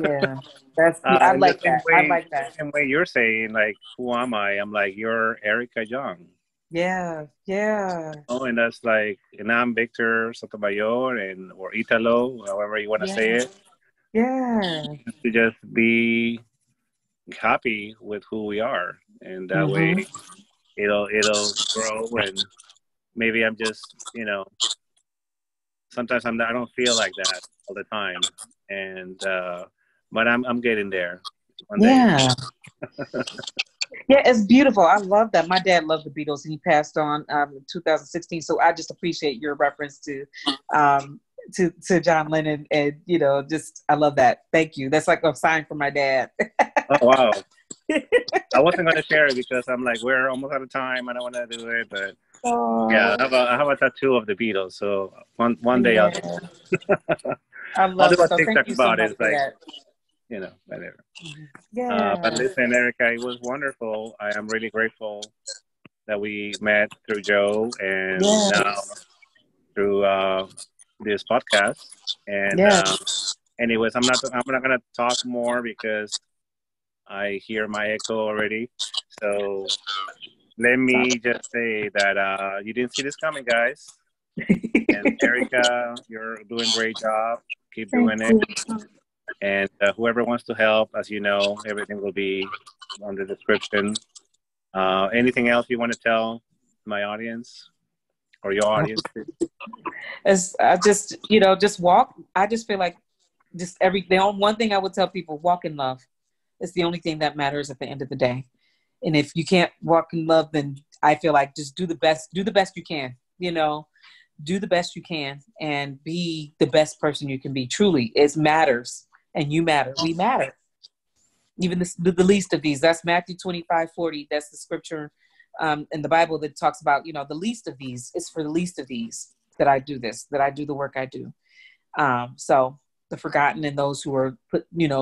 yeah. That's I like that. I like that. Same way you're saying, like, who am I? I'm like, you're Erica Young. Yeah, yeah. Oh, and that's like, and I'm Victor Sotomayor or Italo, however you want to say it. Yeah. To just be happy with who we are, and that way it'll grow. And maybe I'm just, you know, sometimes I don't feel like that all the time, and but I'm getting there. One day. Yeah, it's beautiful. I love that. My dad loved the Beatles, and he passed on in 2016. So I just appreciate your reference to John Lennon, and you know, just I love that. Thank you. That's like a sign from my dad. Oh wow! I wasn't going to share it because I'm like, we're almost out of time. I don't want to do it, but yeah, I have a tattoo of the Beatles. So one day I'll. I love it. So thank you so much for that. You know, whatever. Yeah. But listen, Erica, it was wonderful. I am really grateful that we met through Joe and now through this podcast. And anyways, I'm not gonna talk more because I hear my echo already. So let me just say that you didn't see this coming, guys. And Erica, you're doing a great job. Keep doing it. And whoever wants to help, as you know, everything will be on the description. Anything else you want to tell my audience or your audience? Just walk. I just feel like one thing I would tell people, walk in love. It's the only thing that matters at the end of the day. And if you can't walk in love, then I feel like just do the best you can, you know. Do the best you can and be the best person you can be. Truly, it matters. And you matter. We matter. Even the least of these. That's Matthew 25:40. That's the scripture in the Bible that talks about, you know, the least of these. It's for the least of these that I do this, that I do the work I do. So the forgotten and those who are,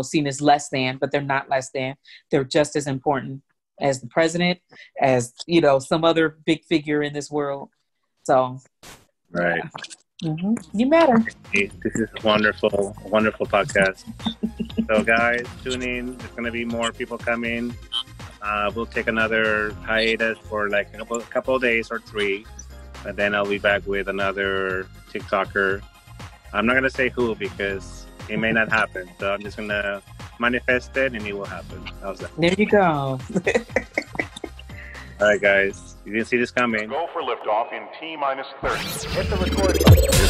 seen as less than, but they're not less than. They're just as important as the president, as, you know, some other big figure in this world. So, right. Yeah. Mm-hmm. You matter. This is wonderful, wonderful podcast. So guys, tune in. There's going to be more people coming. We'll take another hiatus for like a couple of days or three. And then I'll be back with another TikToker. I'm not going to say who because it may not happen. So I'm just going to manifest it and it will happen. How's that? There you go. All right, guys. You didn't see this coming. Go for liftoff in T minus 30. Hit the record button.